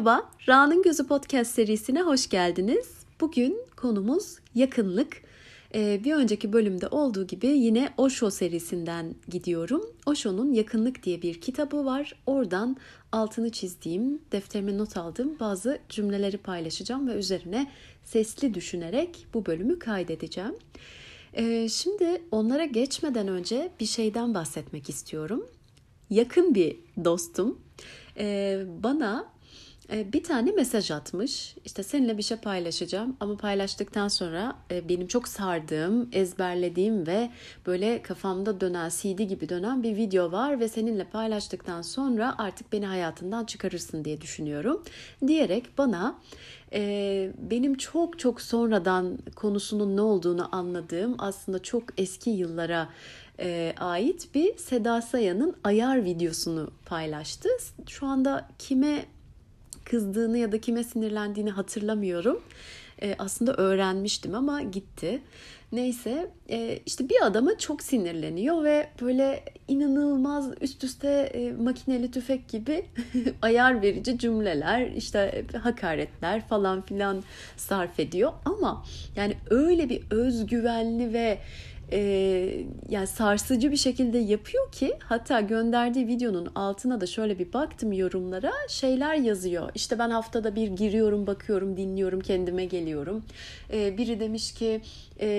Merhaba, Ra'nın Gözü podcast serisine hoş geldiniz. Bugün konumuz yakınlık. Bir önceki bölümde olduğu gibi yine Osho serisinden gidiyorum. Osho'nun Yakınlık diye bir kitabı var. Oradan altını çizdiğim, defterime not aldığım bazı cümleleri paylaşacağım ve üzerine sesli düşünerek bu bölümü kaydedeceğim. Şimdi onlara geçmeden önce bir şeyden bahsetmek istiyorum. Yakın bir dostum bana bir tane mesaj atmış. İşte seninle bir şey paylaşacağım ama paylaştıktan sonra benim çok sardığım, ezberlediğim ve böyle kafamda dönen, CD gibi dönen bir video var ve seninle paylaştıktan sonra artık beni hayatından çıkarırsın diye düşünüyorum diyerek bana benim çok çok sonradan konusunun ne olduğunu anladığım, aslında çok eski yıllara ait bir Seda Sayan'ın ayar videosunu paylaştı. Şu anda kime kızdığını ya da kime sinirlendiğini hatırlamıyorum. Aslında öğrenmiştim ama gitti. Neyse işte bir adama çok sinirleniyor ve böyle inanılmaz üst üste makineli tüfek gibi ayar verici cümleler, işte hakaretler falan filan sarf ediyor. Ama yani öyle bir özgüvenli ve yani sarsıcı bir şekilde yapıyor ki, hatta gönderdiği videonun altına da şöyle bir baktım, yorumlara şeyler yazıyor. İşte ben haftada bir giriyorum, bakıyorum, dinliyorum, kendime geliyorum. Biri demiş ki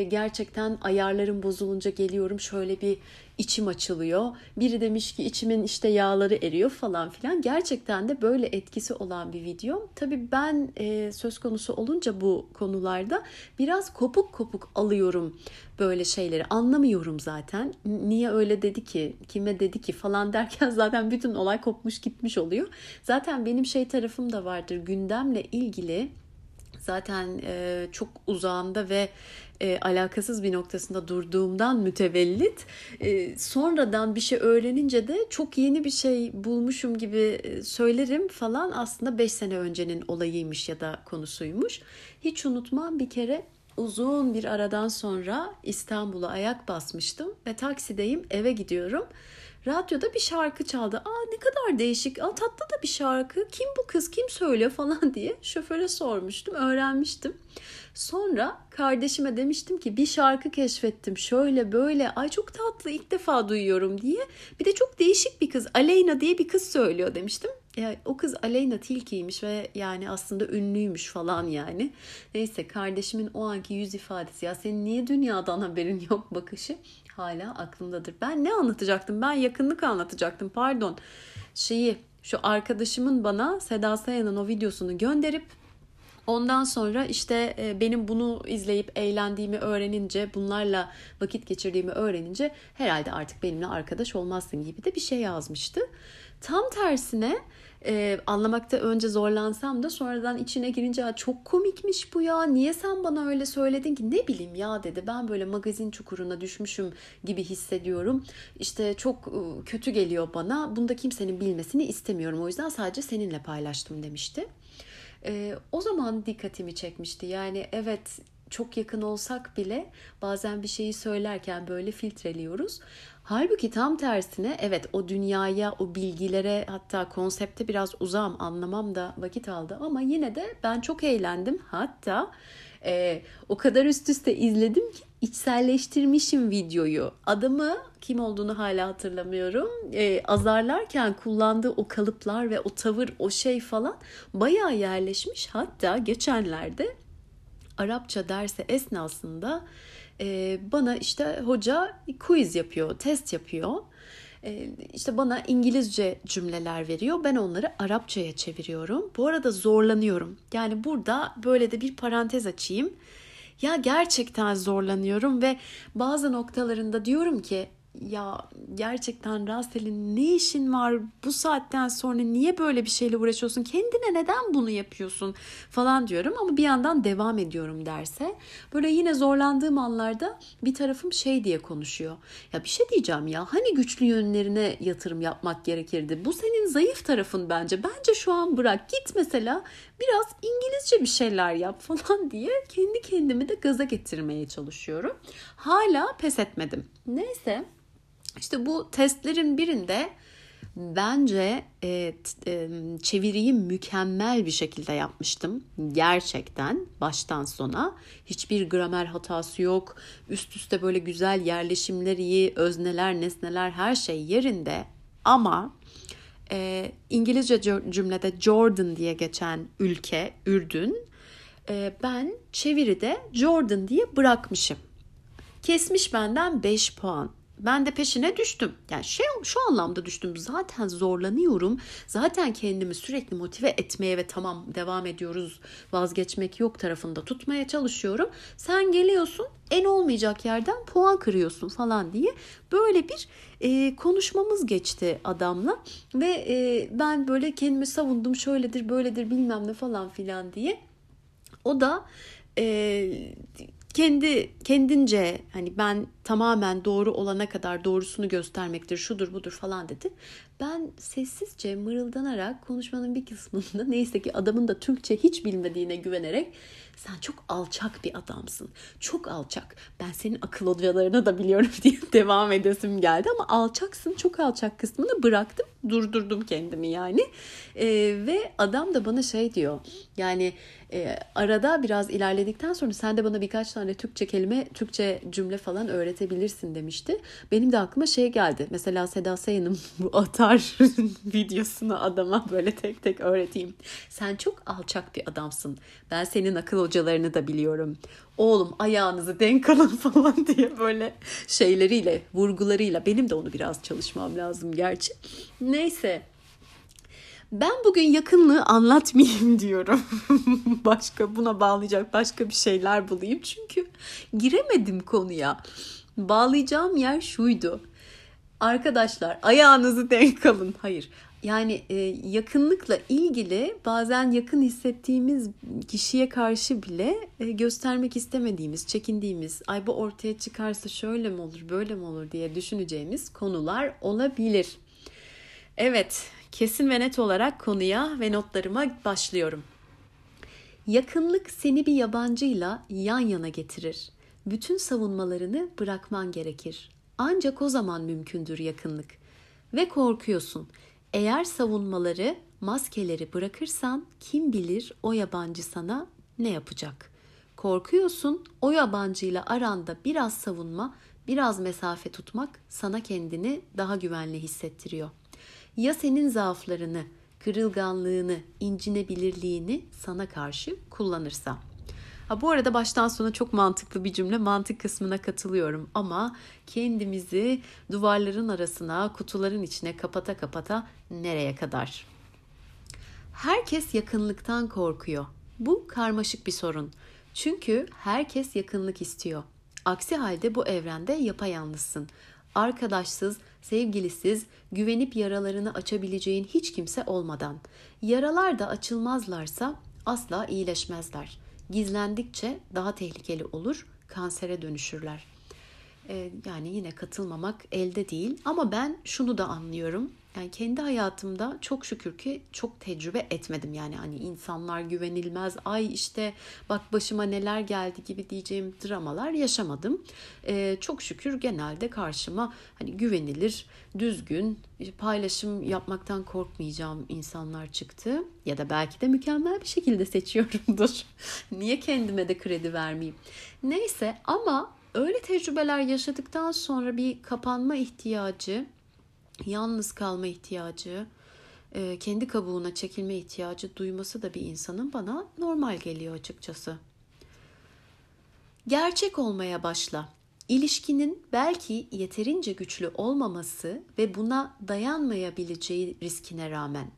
gerçekten ayarlarım bozulunca geliyorum, şöyle bir içim açılıyor. Biri demiş ki içimin işte yağları eriyor falan filan. Gerçekten de böyle etkisi olan bir video. Tabii ben söz konusu olunca bu konularda biraz kopuk kopuk alıyorum böyle şeyleri. Anlamıyorum zaten. Niye öyle dedi ki? Kime dedi ki? Falan derken zaten bütün olay kopmuş gitmiş oluyor. Zaten benim şey tarafım da vardır. Gündemle ilgili zaten çok uzağında ve alakasız bir noktasında durduğumdan mütevellit, sonradan bir şey öğrenince de çok yeni bir şey bulmuşum gibi söylerim falan, aslında 5 sene öncenin olayıymış ya da konusuymuş. Hiç unutmam, bir kere uzun bir aradan sonra İstanbul'a ayak basmıştım ve taksideyim, eve gidiyorum. Radyoda bir şarkı çaldı. Ne kadar değişik, tatlı da bir şarkı. Kim bu kız, kim söylüyor falan diye şoföre sormuştum, öğrenmiştim. Sonra kardeşime demiştim ki bir şarkı keşfettim, şöyle böyle, ay çok tatlı, ilk defa duyuyorum diye. Bir de çok değişik bir kız, Aleyna diye bir kız söylüyor demiştim. O kız Aleyna Tilki'ymiş ve yani aslında ünlüymüş falan yani. Neyse, kardeşimin o anki yüz ifadesi, ya senin niye dünyadan haberin yok bakışı hala aklımdadır. Ben ne anlatacaktım? Ben yakınlık anlatacaktım, pardon. Şu arkadaşımın bana Seda Sayan'ın o videosunu gönderip ondan sonra işte benim bunu izleyip eğlendiğimi öğrenince, bunlarla vakit geçirdiğimi öğrenince herhalde artık benimle arkadaş olmazsın gibi de bir şey yazmıştı. Tam tersine anlamakta önce zorlansam da sonradan içine girince çok komikmiş bu ya, niye sen bana öyle söyledin ki, ne bileyim ya dedi, ben böyle magazin çukuruna düşmüşüm gibi hissediyorum, işte çok kötü geliyor bana, bunda kimsenin bilmesini istemiyorum, o yüzden sadece seninle paylaştım demişti. O zaman dikkatimi çekmişti. Yani evet, çok yakın olsak bile bazen bir şeyi söylerken böyle filtreliyoruz. Halbuki tam tersine, evet o dünyaya, o bilgilere, hatta konsepte biraz uzağım, anlamam da vakit aldı ama yine de ben çok eğlendim. Hatta o kadar üst üste izledim ki içselleştirmişim videoyu. Adamı, kim olduğunu hala hatırlamıyorum, azarlarken kullandığı o kalıplar ve o tavır, o şey falan bayağı yerleşmiş. Hatta geçenlerde Arapça dersi esnasında bana işte hoca quiz yapıyor, test yapıyor. İşte bana İngilizce cümleler veriyor. Ben onları Arapçaya çeviriyorum. Bu arada zorlanıyorum. Yani burada böyle de bir parantez açayım. Ya gerçekten zorlanıyorum ve bazı noktalarında diyorum ki ya gerçekten Rasel'in ne işin var bu saatten sonra, niye böyle bir şeyle uğraşıyorsun, kendine neden bunu yapıyorsun falan diyorum ama bir yandan devam ediyorum derse. Böyle yine zorlandığım anlarda bir tarafım şey diye konuşuyor, ya bir şey diyeceğim ya, hani güçlü yönlerine yatırım yapmak gerekirdi, bu senin zayıf tarafın, bence şu an bırak git mesela biraz İngilizce bir şeyler yap falan diye kendi kendimi de gaza getirmeye çalışıyorum. Hala pes etmedim. Neyse, İşte bu testlerin birinde Bence çeviriyi mükemmel bir şekilde yapmıştım. Gerçekten baştan sona. Hiçbir gramer hatası yok. Üst üste böyle güzel yerleşimler iyi. Özneler, nesneler her şey yerinde. Ama İngilizce cümlede Jordan diye geçen ülke, Ürdün. Ben çeviride Jordan diye bırakmışım. Kesmiş benden 5 puan. Ben de peşine düştüm. Yani şu anlamda düştüm. Zaten zorlanıyorum. Zaten kendimi sürekli motive etmeye ve tamam devam ediyoruz, vazgeçmek yok tarafında tutmaya çalışıyorum. Sen geliyorsun, en olmayacak yerden puan kırıyorsun falan diye böyle bir konuşmamız geçti adamla. Ve ben böyle kendimi savundum, şöyledir böyledir bilmem ne falan filan diye. O da kendince hani ben tamamen doğru olana kadar doğrusunu göstermektir, şudur budur falan dedi. Ben sessizce mırıldanarak konuşmanın bir kısmında neyse ki adamın da Türkçe hiç bilmediğine güvenerek sen çok alçak bir adamsın, çok alçak, ben senin akıl hocalarını da biliyorum diye devam edesim geldi ama alçaksın, çok alçak kısmını bıraktım, durdurdum kendimi yani. Ve adam da bana şey diyor yani arada biraz ilerledikten sonra sen de bana birkaç tane Türkçe cümle falan öğretebilirsin demişti. Benim de aklıma şey geldi. Mesela Seda Sayan'ın bu atar videosunu adama böyle tek tek öğreteyim. Sen çok alçak bir adamsın. Ben senin akıl hocalarını da biliyorum. Oğlum ayağınızı denk alın falan diye böyle şeyleriyle, vurgularıyla. Benim de onu biraz çalışmam lazım gerçi. Neyse. Ben bugün yakınlığı anlatmayayım diyorum. Başka buna bağlayacak başka bir şeyler bulayım. Çünkü giremedim konuya. Bağlayacağım yer şuydu. Arkadaşlar ayağınızı denk alın. Hayır. Yani yakınlıkla ilgili bazen yakın hissettiğimiz kişiye karşı bile göstermek istemediğimiz, çekindiğimiz, ay bu ortaya çıkarsa şöyle mi olur, böyle mi olur diye düşüneceğimiz konular olabilir. Evet. Kesin ve net olarak konuya ve notlarıma başlıyorum. Yakınlık seni bir yabancıyla yan yana getirir. Bütün savunmalarını bırakman gerekir. Ancak o zaman mümkündür yakınlık. Ve korkuyorsun. Eğer savunmaları, maskeleri bırakırsan kim bilir o yabancı sana ne yapacak? Korkuyorsun, o yabancıyla aranda biraz savunma, biraz mesafe tutmak sana kendini daha güvenli hissettiriyor. Ya senin zaaflarını, kırılganlığını, incinebilirliğini sana karşı kullanırsa. Bu arada baştan sona çok mantıklı bir cümle, mantık kısmına katılıyorum. Ama kendimizi duvarların arasına, kutuların içine kapata kapata nereye kadar? Herkes yakınlıktan korkuyor. Bu karmaşık bir sorun. Çünkü herkes yakınlık istiyor. Aksi halde bu evrende yapayalnızsın. Arkadaşsız, sevgilisiz, güvenip yaralarını açabileceğin hiç kimse olmadan. Yaralar da açılmazlarsa asla iyileşmezler. Gizlendikçe daha tehlikeli olur, kansere dönüşürler. Yani yine katılmamak elde değil ama ben şunu da anlıyorum. Yani kendi hayatımda çok şükür ki çok tecrübe etmedim. Yani hani insanlar güvenilmez, ay işte bak başıma neler geldi gibi diyeceğim dramalar yaşamadım. Çok şükür genelde karşıma hani güvenilir, düzgün, paylaşım yapmaktan korkmayacağım insanlar çıktı. Ya da belki de mükemmel bir şekilde seçiyorumdur. Niye kendime de kredi vermeyeyim? Neyse ama öyle tecrübeler yaşadıktan sonra bir kapanma ihtiyacı, yalnız kalma ihtiyacı, kendi kabuğuna çekilme ihtiyacı duyması da bir insanın bana normal geliyor açıkçası. Gerçek olmaya başla. İlişkinin belki yeterince güçlü olmaması ve buna dayanmayabileceği riskine rağmen.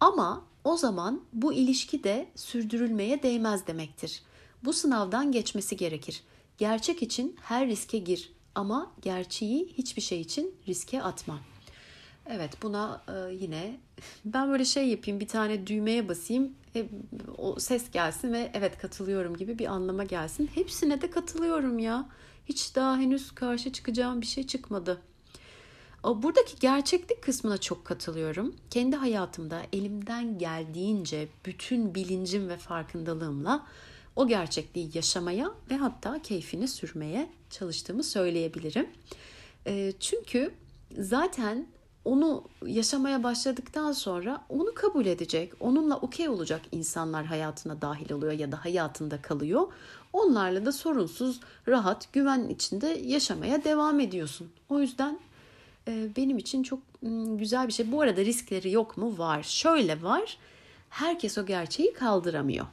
Ama o zaman bu ilişki de sürdürülmeye değmez demektir. Bu sınavdan geçmesi gerekir. Gerçek için her riske gir ama gerçeği hiçbir şey için riske atma. Evet buna yine ben böyle şey yapayım, bir tane düğmeye basayım o ses gelsin ve evet katılıyorum gibi bir anlama gelsin. Hepsine de katılıyorum ya. Hiç daha henüz karşı çıkacağım bir şey çıkmadı. Buradaki gerçeklik kısmına çok katılıyorum. Kendi hayatımda elimden geldiğince bütün bilincim ve farkındalığımla o gerçekliği yaşamaya ve hatta keyfini sürmeye çalıştığımı söyleyebilirim. Çünkü zaten... onu yaşamaya başladıktan sonra onu kabul edecek, onunla okey olacak insanlar hayatına dahil oluyor ya da hayatında kalıyor. Onlarla da sorunsuz, rahat, güven içinde yaşamaya devam ediyorsun. O yüzden benim için çok güzel bir şey. Bu arada riskleri yok mu? Var. Şöyle var, herkes o gerçeği kaldıramıyor.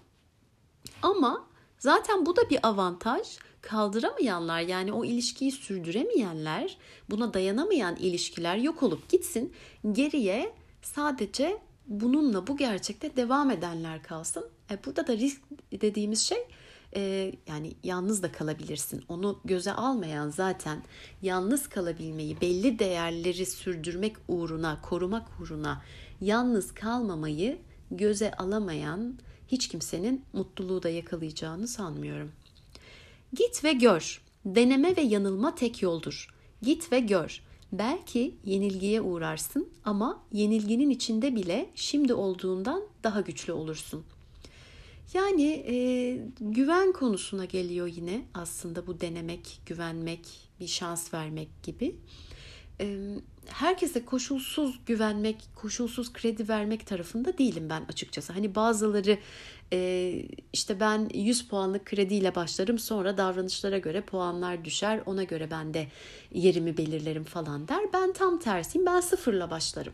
Ama zaten bu da bir avantaj. Kaldıramayanlar, yani o ilişkiyi sürdüremeyenler, buna dayanamayan ilişkiler yok olup gitsin. Geriye sadece bununla, bu gerçekte devam edenler kalsın. Burada da risk dediğimiz şey, yani yalnız da kalabilirsin. Onu göze almayan zaten yalnız kalabilmeyi, belli değerleri sürdürmek uğruna, korumak uğruna yalnız kalmamayı göze alamayan hiç kimsenin mutluluğu da yakalayacağını sanmıyorum. Git ve gör. Deneme ve yanılma tek yoldur. Git ve gör. Belki yenilgiye uğrarsın ama yenilginin içinde bile şimdi olduğundan daha güçlü olursun. Yani güven konusuna geliyor yine aslında bu denemek, güvenmek, bir şans vermek gibi. Herkese koşulsuz güvenmek, koşulsuz kredi vermek tarafında değilim ben açıkçası. Hani bazıları işte ben 100 puanlık krediyle başlarım, sonra davranışlara göre puanlar düşer, ona göre ben de yerimi belirlerim falan der. Ben tam tersiyim, ben sıfırla başlarım.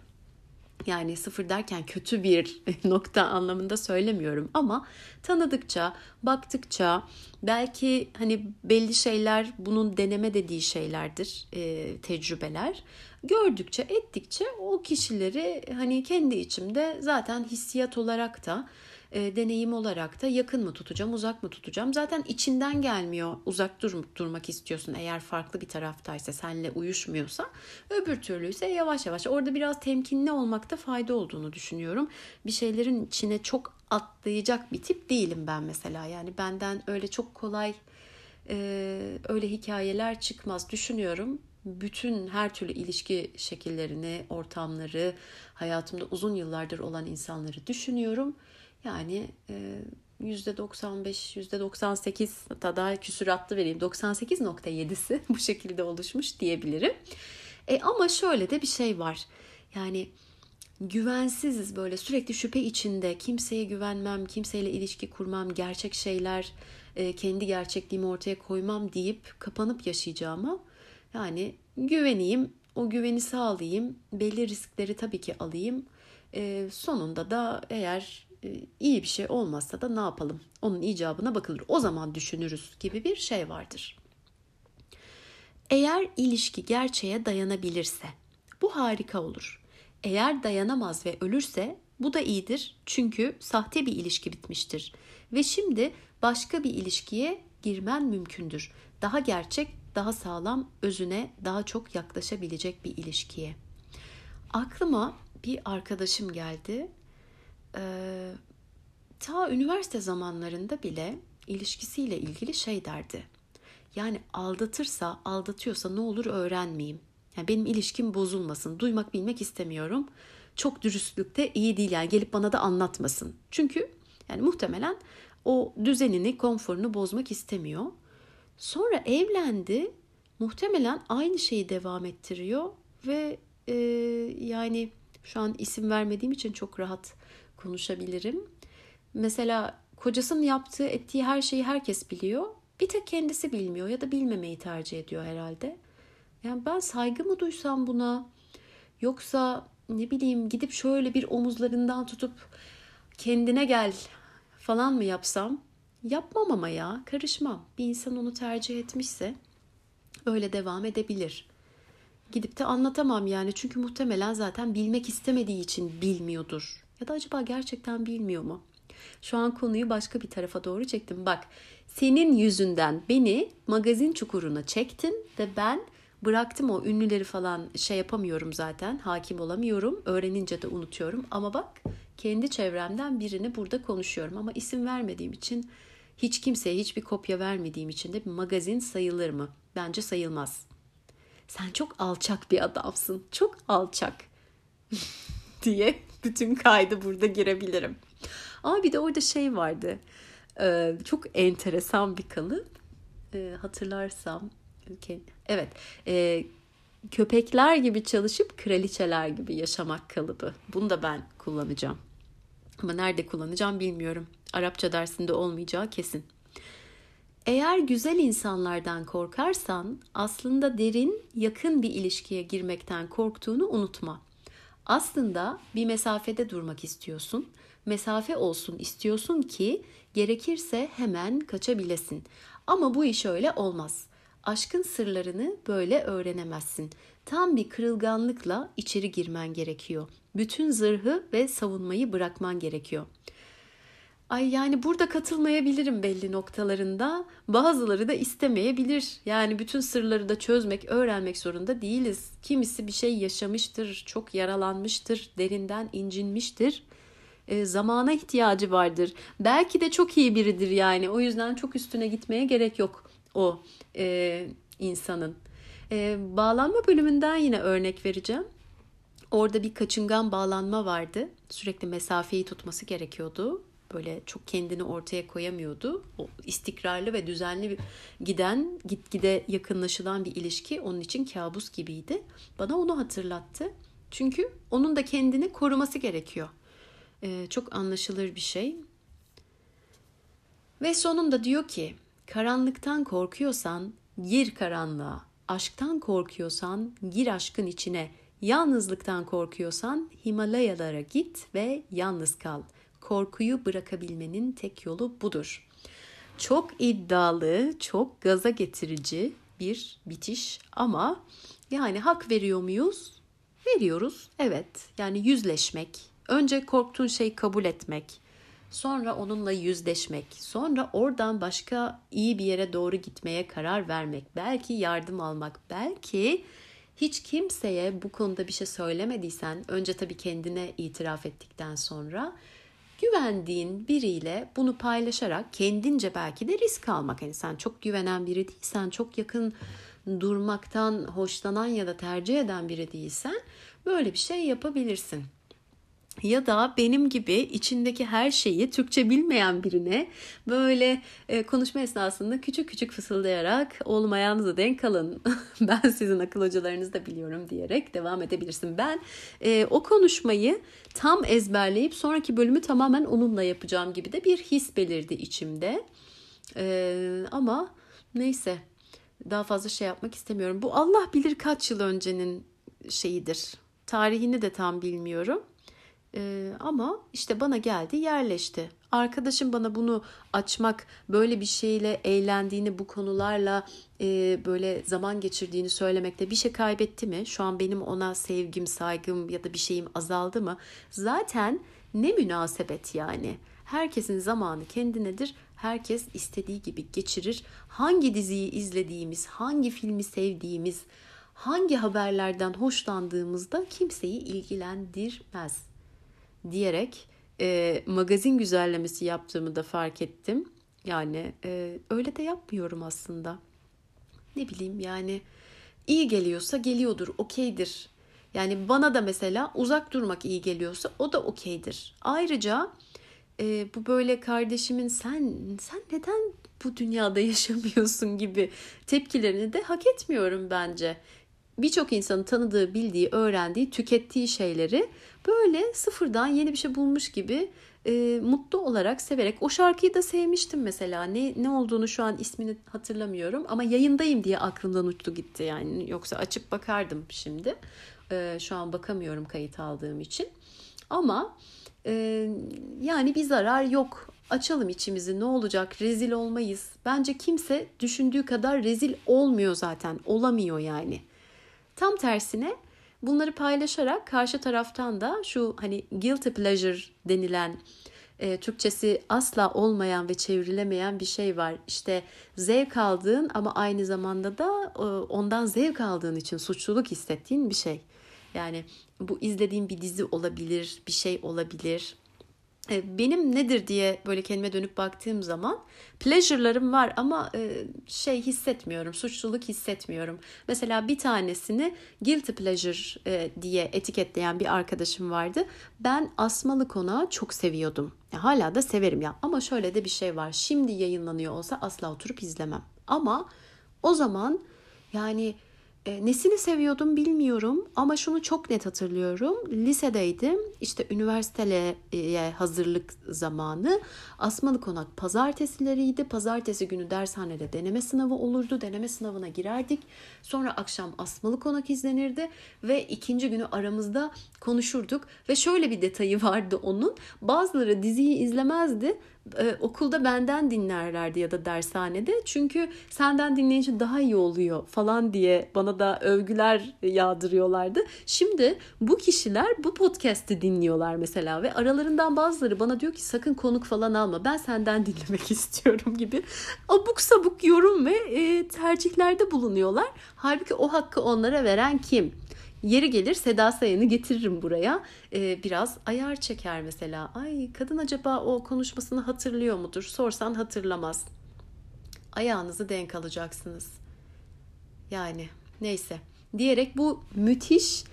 Yani sıfır derken kötü bir nokta anlamında söylemiyorum ama tanıdıkça, baktıkça belki hani belli şeyler bunun deneme dediği şeylerdir, tecrübeler. Gördükçe, ettikçe o kişileri hani kendi içimde zaten hissiyat olarak da, deneyim olarak da yakın mı tutacağım, uzak mı tutacağım? Zaten içinden gelmiyor, uzak durmak istiyorsun eğer farklı bir taraftaysa, seninle uyuşmuyorsa. Öbür türlü ise yavaş yavaş, orada biraz temkinli olmakta fayda olduğunu düşünüyorum. Bir şeylerin içine çok atlayacak bir tip değilim ben mesela. Yani benden öyle çok kolay öyle hikayeler çıkmaz düşünüyorum. Bütün her türlü ilişki şekillerini, ortamları, hayatımda uzun yıllardır olan insanları düşünüyorum. Yani %95, %98, hatta daha küsuratlı vereyim, 98.7'si bu şekilde oluşmuş diyebilirim. Ama şöyle de bir şey var. Yani güvensiziz, böyle sürekli şüphe içinde, kimseye güvenmem, kimseyle ilişki kurmam, gerçek şeyler, kendi gerçekliğimi ortaya koymam deyip kapanıp yaşayacağıma, yani güveneyim, o güveni sağlayayım, belli riskleri tabii ki alayım. Sonunda da eğer iyi bir şey olmazsa da ne yapalım? Onun icabına bakılır. O zaman düşünürüz gibi bir şey vardır. Eğer ilişki gerçeğe dayanabilirse bu harika olur. Eğer dayanamaz ve ölürse bu da iyidir. Çünkü sahte bir ilişki bitmiştir. Ve şimdi başka bir ilişkiye girmen mümkündür. Daha gerçek, daha sağlam, özüne daha çok yaklaşabilecek bir ilişkiye. Aklıma bir arkadaşım geldi. Ta üniversite zamanlarında bile ilişkisiyle ilgili şey derdi. Yani aldatıyorsa ne olur öğrenmeyeyim. Yani benim ilişkim bozulmasın. Duymak, bilmek istemiyorum. Çok dürüstlükte iyi değil, yani gelip bana da anlatmasın. Çünkü yani muhtemelen o düzenini, konforunu bozmak istemiyor. Sonra evlendi. Muhtemelen aynı şeyi devam ettiriyor ve yani şu an isim vermediğim için çok rahat konuşabilirim. Mesela kocasının yaptığı, ettiği her şeyi herkes biliyor. Bir tek kendisi bilmiyor ya da bilmemeyi tercih ediyor herhalde. Yani ben saygı mı duysam buna? Yoksa ne bileyim, gidip şöyle bir omuzlarından tutup kendine gel falan mı yapsam? Yapmam ama ya, karışmam. Bir insan onu tercih etmişse öyle devam edebilir. Gidip de anlatamam yani, çünkü muhtemelen zaten bilmek istemediği için bilmiyordur. Ya da acaba gerçekten bilmiyor mu? Şu an konuyu başka bir tarafa doğru çektim. Bak, senin yüzünden beni magazin çukuruna çektin ve ben bıraktım, o ünlüleri falan şey yapamıyorum zaten. Hakim olamıyorum. Öğrenince de unutuyorum. Ama bak, kendi çevremden birini burada konuşuyorum. Ama isim vermediğim için, hiç kimseye hiçbir kopya vermediğim için de bir magazin sayılır mı? Bence sayılmaz. Sen çok alçak bir adamsın. Çok alçak diye bütün kaydı burada girebilirim. Ama bir de orada şey vardı. Çok enteresan bir kanı. Hatırlarsam. Okay. Evet. köpekler gibi çalışıp kraliçeler gibi yaşamak kalıbı. Bunu da ben kullanacağım. Ama nerede kullanacağım bilmiyorum. Arapça dersinde olmayacağı kesin. Eğer güzel insanlardan korkarsan aslında derin, yakın bir ilişkiye girmekten korktuğunu unutma. Aslında bir mesafede durmak istiyorsun. Mesafe olsun istiyorsun ki gerekirse hemen kaçabilesin. Ama bu iş öyle olmaz. Aşkın sırlarını böyle öğrenemezsin. Tam bir kırılganlıkla içeri girmen gerekiyor. Bütün zırhı ve savunmayı bırakman gerekiyor. Ay yani burada katılmayabilirim belli noktalarında. Bazıları da istemeyebilir. Yani bütün sırları da çözmek, öğrenmek zorunda değiliz. Kimisi bir şey yaşamıştır, çok yaralanmıştır, derinden incinmiştir. Zamana ihtiyacı vardır. Belki de çok iyi biridir yani. O yüzden çok üstüne gitmeye gerek yok o insanın. Bağlanma bölümünden yine örnek vereceğim. Orada bir kaçıngan bağlanma vardı. Sürekli mesafeyi tutması gerekiyordu. Böyle çok kendini ortaya koyamıyordu. O istikrarlı ve düzenli giden, gitgide yakınlaşılan bir ilişki onun için kabus gibiydi. Bana onu hatırlattı. Çünkü onun da kendini koruması gerekiyor. Çok anlaşılır bir şey. Ve sonunda diyor ki, karanlıktan korkuyorsan gir karanlığa. Aşktan korkuyorsan gir aşkın içine. Yalnızlıktan korkuyorsan Himalayalara git ve yalnız kal. Korkuyu bırakabilmenin tek yolu budur. Çok iddialı, çok gaza getirici bir bitiş ama yani hak veriyor muyuz? Veriyoruz, evet. Yani yüzleşmek, önce korktuğun şeyi kabul etmek, sonra onunla yüzleşmek, sonra oradan başka iyi bir yere doğru gitmeye karar vermek, belki yardım almak, belki hiç kimseye bu konuda bir şey söylemediysen, önce tabii kendine itiraf ettikten sonra güvendiğin biriyle bunu paylaşarak kendince belki de risk almak. Yani sen çok güvenen biri değilsen, çok yakın durmaktan hoşlanan ya da tercih eden biri değilsen böyle bir şey yapabilirsin. Ya da benim gibi içindeki her şeyi Türkçe bilmeyen birine böyle konuşma esnasında küçük küçük fısıldayarak oğlum ayağınıza denk kalın ben sizin akıl hocalarınızı da biliyorum diyerek devam edebilirsin. Ben o konuşmayı tam ezberleyip sonraki bölümü tamamen onunla yapacağım gibi de bir his belirdi içimde. Ama neyse daha fazla şey yapmak istemiyorum. Bu Allah bilir kaç yıl öncenin şeyidir. Tarihini de tam bilmiyorum. Ama işte bana geldi, yerleşti. Arkadaşım bana bunu açmak, böyle bir şeyle eğlendiğini, bu konularla böyle zaman geçirdiğini söylemekte bir şey kaybetti mi? Şu an benim ona sevgim, saygım ya da bir şeyim azaldı mı? Zaten ne münasebet yani. Herkesin zamanı kendinedir. Herkes istediği gibi geçirir. Hangi diziyi izlediğimiz, hangi filmi sevdiğimiz, hangi haberlerden hoşlandığımızda kimseyi ilgilendirmez. Diyerek magazin güzellemesi yaptığımı da fark ettim. Yani öyle de yapmıyorum aslında. Ne bileyim yani iyi geliyorsa geliyordur, okeydir. Yani bana da mesela uzak durmak iyi geliyorsa o da okeydir. Ayrıca bu böyle kardeşimin sen neden bu dünyada yaşamıyorsun gibi tepkilerini de hak etmiyorum bence. Birçok insanın tanıdığı, bildiği, öğrendiği, tükettiği şeyleri böyle sıfırdan yeni bir şey bulmuş gibi mutlu olarak, severek. O şarkıyı da sevmiştim mesela. Ne olduğunu şu an ismini hatırlamıyorum ama yayındayım diye aklımdan uçtu gitti yani. Yoksa açıp bakardım şimdi. Şu an bakamıyorum kayıt aldığım için. Ama yani bir zarar yok. Açalım içimizi, ne olacak, rezil olmayız. Bence kimse düşündüğü kadar rezil olmuyor zaten. Olamıyor yani. Tam tersine bunları paylaşarak karşı taraftan da şu hani guilty pleasure denilen Türkçesi asla olmayan ve çevrilemeyen bir şey var. İşte zevk aldığın ama aynı zamanda da ondan zevk aldığın için suçluluk hissettiğin bir şey. Yani bu izlediğin bir dizi olabilir, bir şey olabilir. Benim nedir diye böyle kendime dönüp baktığım zaman pleasure'larım var ama şey hissetmiyorum, suçluluk hissetmiyorum. Mesela bir tanesini guilty pleasure diye etiketleyen bir arkadaşım vardı. Ben Asmalı Konak'ı çok seviyordum. Ya, hala da severim ya. Ama şöyle de bir şey var. Şimdi yayınlanıyor olsa asla oturup izlemem. Ama o zaman yani Nesini seviyordum bilmiyorum ama şunu çok net hatırlıyorum. Lisedeydim, işte üniversiteye hazırlık zamanı. Asmalı Konak pazartesileriydi. Pazartesi günü dershanede deneme sınavı olurdu. Deneme sınavına girerdik. Sonra akşam Asmalı Konak izlenirdi ve ikinci günü aramızda konuşurduk. Ve şöyle bir detayı vardı onun. Bazıları diziyi izlemezdi. Okulda benden dinlerlerdi ya da dershanede. Çünkü senden dinleyince daha iyi oluyor falan diye bana da övgüler yağdırıyorlardı. Şimdi bu kişiler bu podcast'i dinliyorlar mesela ve aralarından bazıları bana diyor ki sakın konuk falan alma. Ben senden dinlemek istiyorum gibi abuk sabuk yorum ve tercihlerde bulunuyorlar. Halbuki o hakkı onlara veren kim? Yeri gelir Seda Sayan'ı getiririm buraya. Biraz ayar çeker mesela. Ay kadın acaba o konuşmasını hatırlıyor mudur? Sorsan hatırlamaz. Ayağınızı denk alacaksınız. Yani neyse diyerek bu müthiş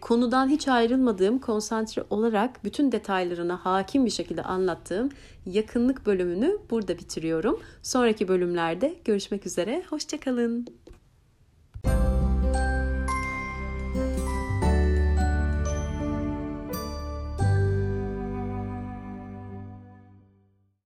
konudan hiç ayrılmadığım, konsantre olarak bütün detaylarına hakim bir şekilde anlattığım yakınlık bölümünü burada bitiriyorum. Sonraki bölümlerde görüşmek üzere. Hoşça kalın.